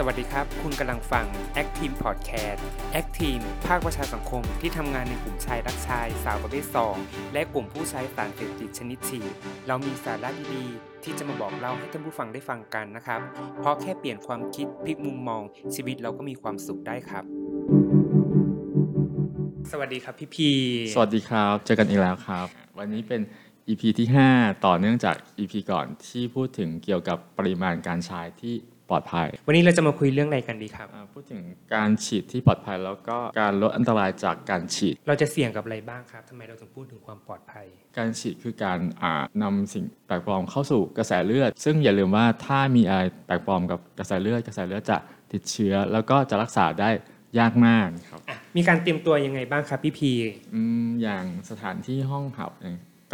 สวัสดีครับคุณกำลังฟัง Active Podcast Active ภาคประชาสังคมที่ทำงานในกลุ่มชายรักชายสาวประเภท2และกลุ่มผู้ใช้สารเสพติดชนิดฉีดเรามีสาระดีๆที่จะมาบอกเล่าให้ท่านผู้ฟังได้ฟังกันนะครับเพราะแค่เปลี่ยนความคิดพลิกมุมมองชีวิตเราก็มีความสุขได้ครับสวัสดีครับพี่พีสวัสดีครับเจอกันอีกแล้วครับวันนี้เป็น EP ที่5ต่อเนื่องจาก EP ก่อนที่พูดถึงเกี่ยวกับปริมาณการใช้ที่ปลอดภัยวันนี้เราจะมาคุยเรื่องอะไรกันดีครับพูดถึงการฉีดที่ปลอดภัยแล้วก็การลดอันตรายจากการฉีดเราจะเสี่ยงกับอะไรบ้างครับทำไมเราถึงพูดถึงความปลอดภัยการฉีดคือการนำสิ่งแปลกปลอมเข้าสู่กระแสเลือดซึ่งอย่าลืมว่าถ้ามีอะไรแปลกปลอมกับกระแสเลือดกระแสเลือดจะติดเชื้อแล้วก็จะรักษาได้ยากมากครับมีการเตรียมตัวยังไงบ้างครับพี่พีอย่างสถานที่ห้องหับ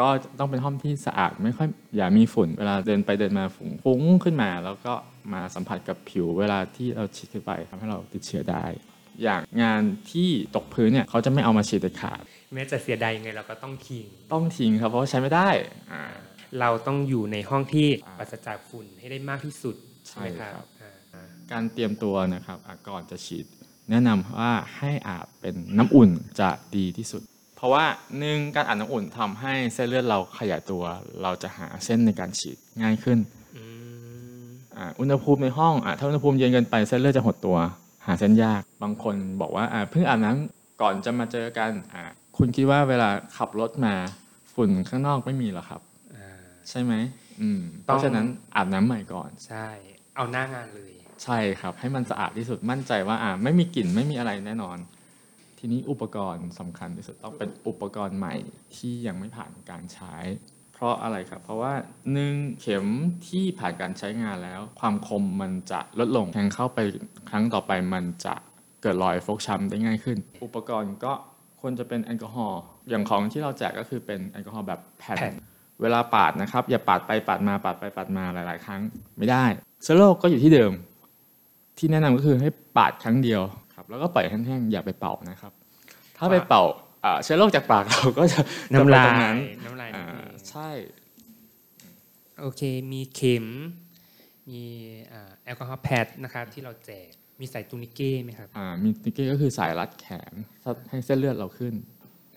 ก็ต้องเป็นห้องที่สะอาดไม่ค่อยอย่ามีฝุ่นเวลาเดินไปเดินมาฝุ่นฟุ้งขึ้นมาแล้วก็มาสัมผัสกับผิวเวลาที่เราฉีดเข้าไปทำให้เราติดเชื้อได้อย่างงานที่ตกพื้นเนี่ยเขาจะไม่เอามาฉีดเด็ดขาดแม้จะเสียดายยังไงเราก็ต้องทิ้งครับเพราะใช้ไม่ได้เราต้องอยู่ในห้องที่ปราศจากฝุ่นให้ได้มากที่สุดใช่ไหมครับการเตรียมตัวนะครับก่อนจะฉีดแนะนำว่าให้อาบเป็นน้ำอุ่นจะดีที่สุดเพราะว่าหนึ่งการอาบน้ำอุ่นทำให้เส้นเลือดเราขยายตัวเราจะหาเส้นในการฉีดง่ายขึ้นอุณหภูมิในห้องถ้าอุณหภูมิเย็นเกินไปเส้นเลือดจะหดตัวหาเส้นยากบางคนบอกว่าเพิ่งอาบน้ำก่อนจะมาเจอกันคุณคิดว่าเวลาขับรถมาฝุ่นข้างนอกไม่มีหรอครับใช่ไหมเพราะฉะนั้นอาบน้ำใหม่ก่อนใช่เอาหน้างานเลยใช่ครับให้มันสะอาดที่สุดมั่นใจว่าไม่มีกลิ่นไม่มีอะไรแน่นอนทีนี้อุปกรณ์สำคัญที่สุดต้องเป็นอุปกรณ์ใหม่ที่ยังไม่ผ่านการใช้เพราะอะไรครับเพราะว่าหนึ่งเข็มที่ผ่านการใช้งานแล้วความคมมันจะลดลงแทงเข้าไปครั้งต่อไปมันจะเกิดรอยฟกช้ำได้ง่ายขึ้นอุปกรณ์ก็ควรจะเป็นแอลกอฮอล์อย่างของที่เราแจกก็คือเป็นแอลกอฮอล์แบบแผ่นเวลาปาดนะครับอย่าปาดไปปาดมาปาดไปปาดมาหลายๆครั้งไม่ได้เชื้อโรคก็อยู่ที่เดิมที่แนะนำก็คือให้ปาดครั้งเดียวแล้วก็ปล่อยแห้งๆอย่าไปเป่านะครับถ้าไปเป่าเชื้อโรคจากปากเราก็จะน้ำลายใช่โอเคมีเข็มมีแอลกอฮอล์แพดนะครับที่เราแจกมีสายตูนิเก้ไหมครับมีตูนิเก้ก็คือสายรัดแขนให้เส้นเลือดเราขึ้น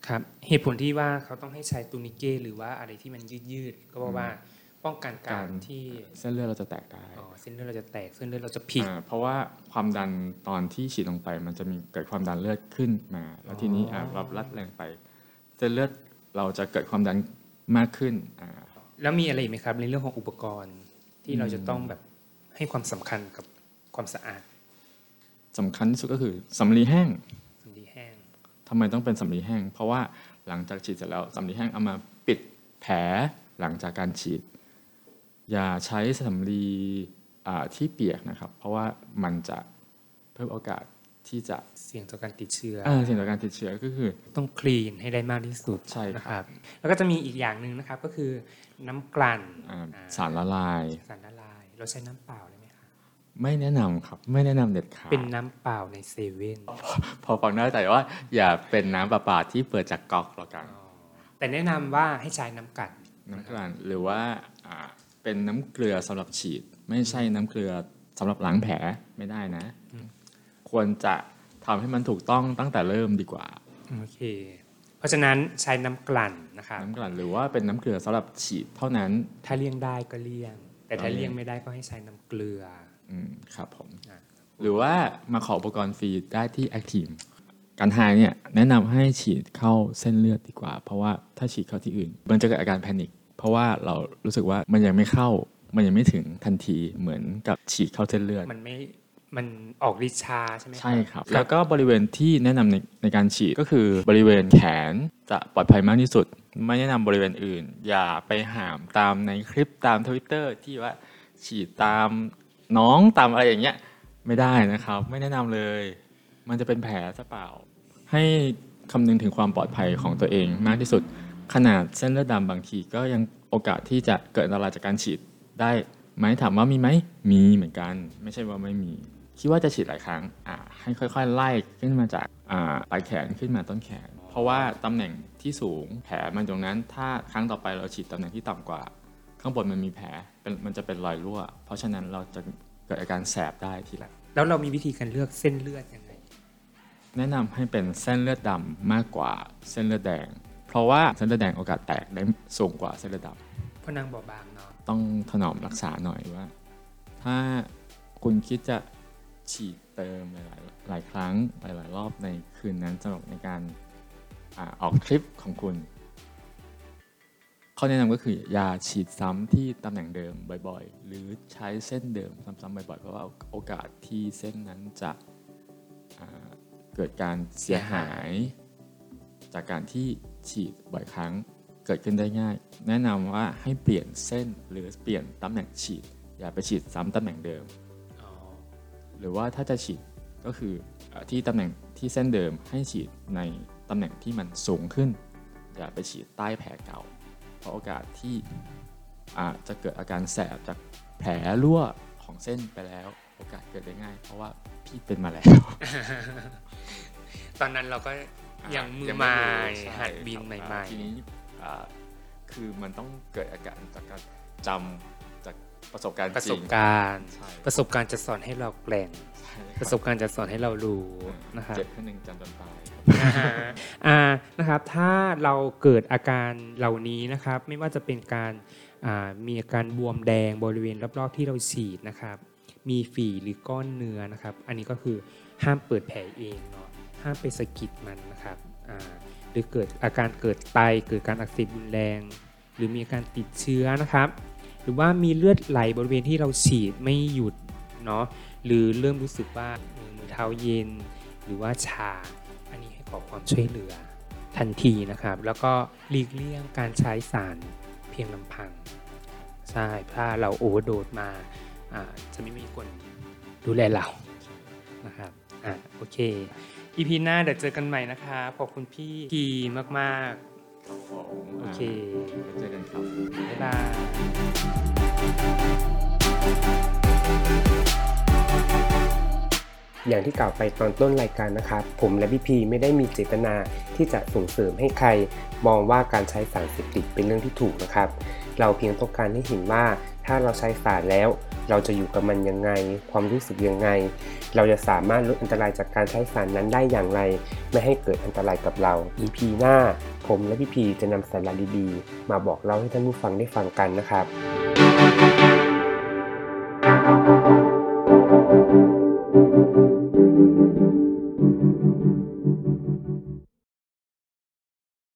ครับเหตุผลที่ว่าเขาต้องให้ใช้ตูนิเก้หรือว่าอะไรที่มันยืดๆก็เพราะว่าป้องกันการที่เส้นเลือดเราจะแตกได้เส้นเลือดเราจะแตกเส้นเลือดเราจะผิดเพราะว่าความดันตอนที่ฉีดลงไปมันจะมีเกิดความดันเลือดขึ้นมาแล้วทีนี้เราลัดแรงไปเส้นเลือดเราจะเกิดความดันมากขึ้นแล้วมีอะไรอีกไหมครับในเรื่องของอุปกรณ์ที่เราจะต้องแบบให้ความสำคัญกับความสะอาดสำคัญที่สุดก็คือสำลีแห้งทำไมต้องเป็นสำลีแห้งเพราะว่าหลังจากฉีดเสร็จแล้วสำลีแห้งเอามาปิดแผลหลังจากการฉีดอย่าใช้สำลีที่เปียกนะครับเพราะว่ามันจะเพิ่มโอกาสที่จะเสี่ยงต่อการติดเชื้อเสี่ยงต่อการติดเชื้อก็คือต้องคลีนให้ได้มากที่สุดใช่นะครับแล้วก็จะมีอีกอย่างนึงนะครับก็คือน้ำกลั่นสารละลายเราใช้น้ำเปล่าได้ไหมคะไม่แนะนำครับไม่แนะนำเด็ดขาดเป็นน้ำเปล่าในเซเว่นพอฟังได้แต่ว่าอย่าเป็นน้ำประปาที่เปิดจากก๊อกหรอกกันแต่แนะนำว่าให้ใช้น้ำกลั่นหรือว่าเป็นน้ำเกลือสำหรับฉีดไม่ใช่น้ำเกลือสำหรับล้างแผลไม่ได้นะควรจะทำให้มันถูกต้องตั้งแต่เริ่มดีกว่าโอเคเพราะฉะนั้นใช้น้ำกลั่นนะครับน้ำกลั่นหรือว่าเป็นน้ำเกลือสำหรับฉีดเท่านั้นถ้าเลี่ยงได้ก็เลี่ยงแต่ถ้าเลี่ยงไม่ได้ก็ให้ใช้น้ำเกลือครับผมหรือว่ามาขออุปกรณ์ฟรีได้ที่แอคทีฟการหายเนี่ยแนะนำให้ฉีดเข้าเส้นเลือดดีกว่าเพราะว่าถ้าฉีดเข้าที่อื่นมันจะเกิดอาการแพนิคเพราะว่าเรารู้สึกว่ามันยังไม่เข้ามันยังไม่ถึงทันทีเหมือนกับฉีดเข้าเส้นเลือดมันออกฤทธิ์ช้าใช่ไหมใช่ครับแล้วก็บริเวณที่แนะนำในการฉีดก็คือบริเวณแขนจะปลอดภัยมากที่สุดไม่แนะนำบริเวณอื่นอย่าไปหามตามในคลิปตาม Twitter ที่ว่าฉีดตามน้องตามอะไรอย่างเงี้ยไม่ได้นะครับไม่แนะนำเลยมันจะเป็นแผลซะเปล่าให้คำนึงถึงความปลอดภัยของตัวเองมากที่สุดขนาดเส้นเลือดดำบางทีก็ยังโอกาสที่จะเกิดอันตรายจากการฉีดได้ไหมถามว่ามีไหมมีเหมือนกันไม่ใช่ว่าไม่มีคิดว่าจะฉีดหลายครั้งให้ค่อยๆไล่ขึ้นมาจากปลายแขนขึ้นมาต้นแขนเพราะว่าตำแหน่งที่สูงแผลมันตรงนั้นถ้าครั้งต่อไปเราฉีดตำแหน่งที่ต่ำกว่าข้างบนมันมีแผลมันจะเป็นรอยรั่วเพราะฉะนั้นเราจะเกิดอาการแสบได้ทีหลัง แล้วเรามีวิธีการเลือกเส้นเลือดยังไงแนะนำให้เป็นเส้นเลือดดำมากกว่าเส้นเลือดแดงเพราะว่าเส้นเลือดแดงโอกาสแตกได้สูงกว่าเส้นเลือดดำเพราะนางบอบบางเนาะต้องถนอมรักษาหน่อยว่าถ้าคุณคิดจะฉีดเติมหลายครั้งหลายรอบในคืนนั้นสำหรับในการออกทริปของคุณข้อแนะนำก็คืออย่าฉีดซ้ำที่ตำแหน่งเดิมบ่อยๆหรือใช้เส้นเดิมซ้ำๆบ่อยๆเพราะว่าโอกาสที่เส้นนั้นจะเกิดการเสียหายจากการที่ฉีดบ่อยครั้งเกิดขึ้นได้ง่ายแนะนำว่าให้เปลี่ยนเส้นหรือเปลี่ยนตำแหน่งฉีดอย่าไปฉีดซ้ำตำแหน่งเดิมหรือว่าถ้าจะฉีดก็คือที่ตำแหน่งที่เส้นเดิมให้ฉีดในตำแหน่งที่มันสูงขึ้นอย่าไปฉีดใต้แผลเก่าเพราะโอกาสที่อาจจะเกิดอาการแสบจากแผลรั่วของเส้นไปแล้วโอกาสเกิดได้ง่ายเพราะว่าพี่เป็นมาแล้วตอนนั้นเราก็ยังมือใหม่หัดบินใหม่ๆทีนี้คือมันต้องเกิดอาการจากการจำจากประสบการณ์จริงประสบการณ์จะสอนให้เราแกร่งประสบการณ์จะสอนให้เรารู้นะครับเจ็บแค่หนึ่งจำจนตายนะครับถ้าเราเกิดอาการเหล่านี้นะครับไม่ว่าจะเป็นการมีอาการบวมแดงบริเวณรอบๆที่เราฉีดนะครับมีฝีหรือก้อนเนื้อนะครับอันนี้ก็คือห้ามเปิดแผลเองเนาะห้ามไปสะกิดมันนะครับหรือเกิดอาการเกิดไตเกิดการอักเสบรุนแรงหรือมีอาการติดเชื้อนะครับหรือว่ามีเลือดไหลบริเวณที่เราฉีดไม่หยุดเนาะหรือเริ่มรู้สึกว่ามือเท้าเย็นหรือว่าชาอันนี้ให้ขอความช่วยเหลือทันทีนะครับแล้วก็หลีกเลี่ยงการใช้สารเพียงลำพังใช่ถ้าเราโอเวอร์โดสมาจะไม่มีคนดูแลเรานะครับโอเคอีพีหน้าเดี๋ยวเจอกันใหม่นะคะขอบคุณพี่กีมากๆโอเคเจอกันครับบ๊ายบายอย่างที่กล่าวไปตอนต้นรายการนะครับผมและพี่พีไม่ได้มีเจตนาที่จะส่งเสริมให้ใครมองว่าการใช้สารเสพติดเป็นเรื่องที่ถูกนะครับเราเพียงต้องการให้เห็นว่าถ้าเราใช้สารแล้วเราจะอยู่กับมันยังไงความรู้สึกยังไงเราจะสามารถลดอันตรายจากการใช้สารนั้นได้อย่างไรไม่ให้เกิดอันตรายกับเรา EP หน้าผมและพี่พีจะนำสาระดีๆมาบอกเล่าให้ท่านผู้ฟังได้ฟังกันนะครับ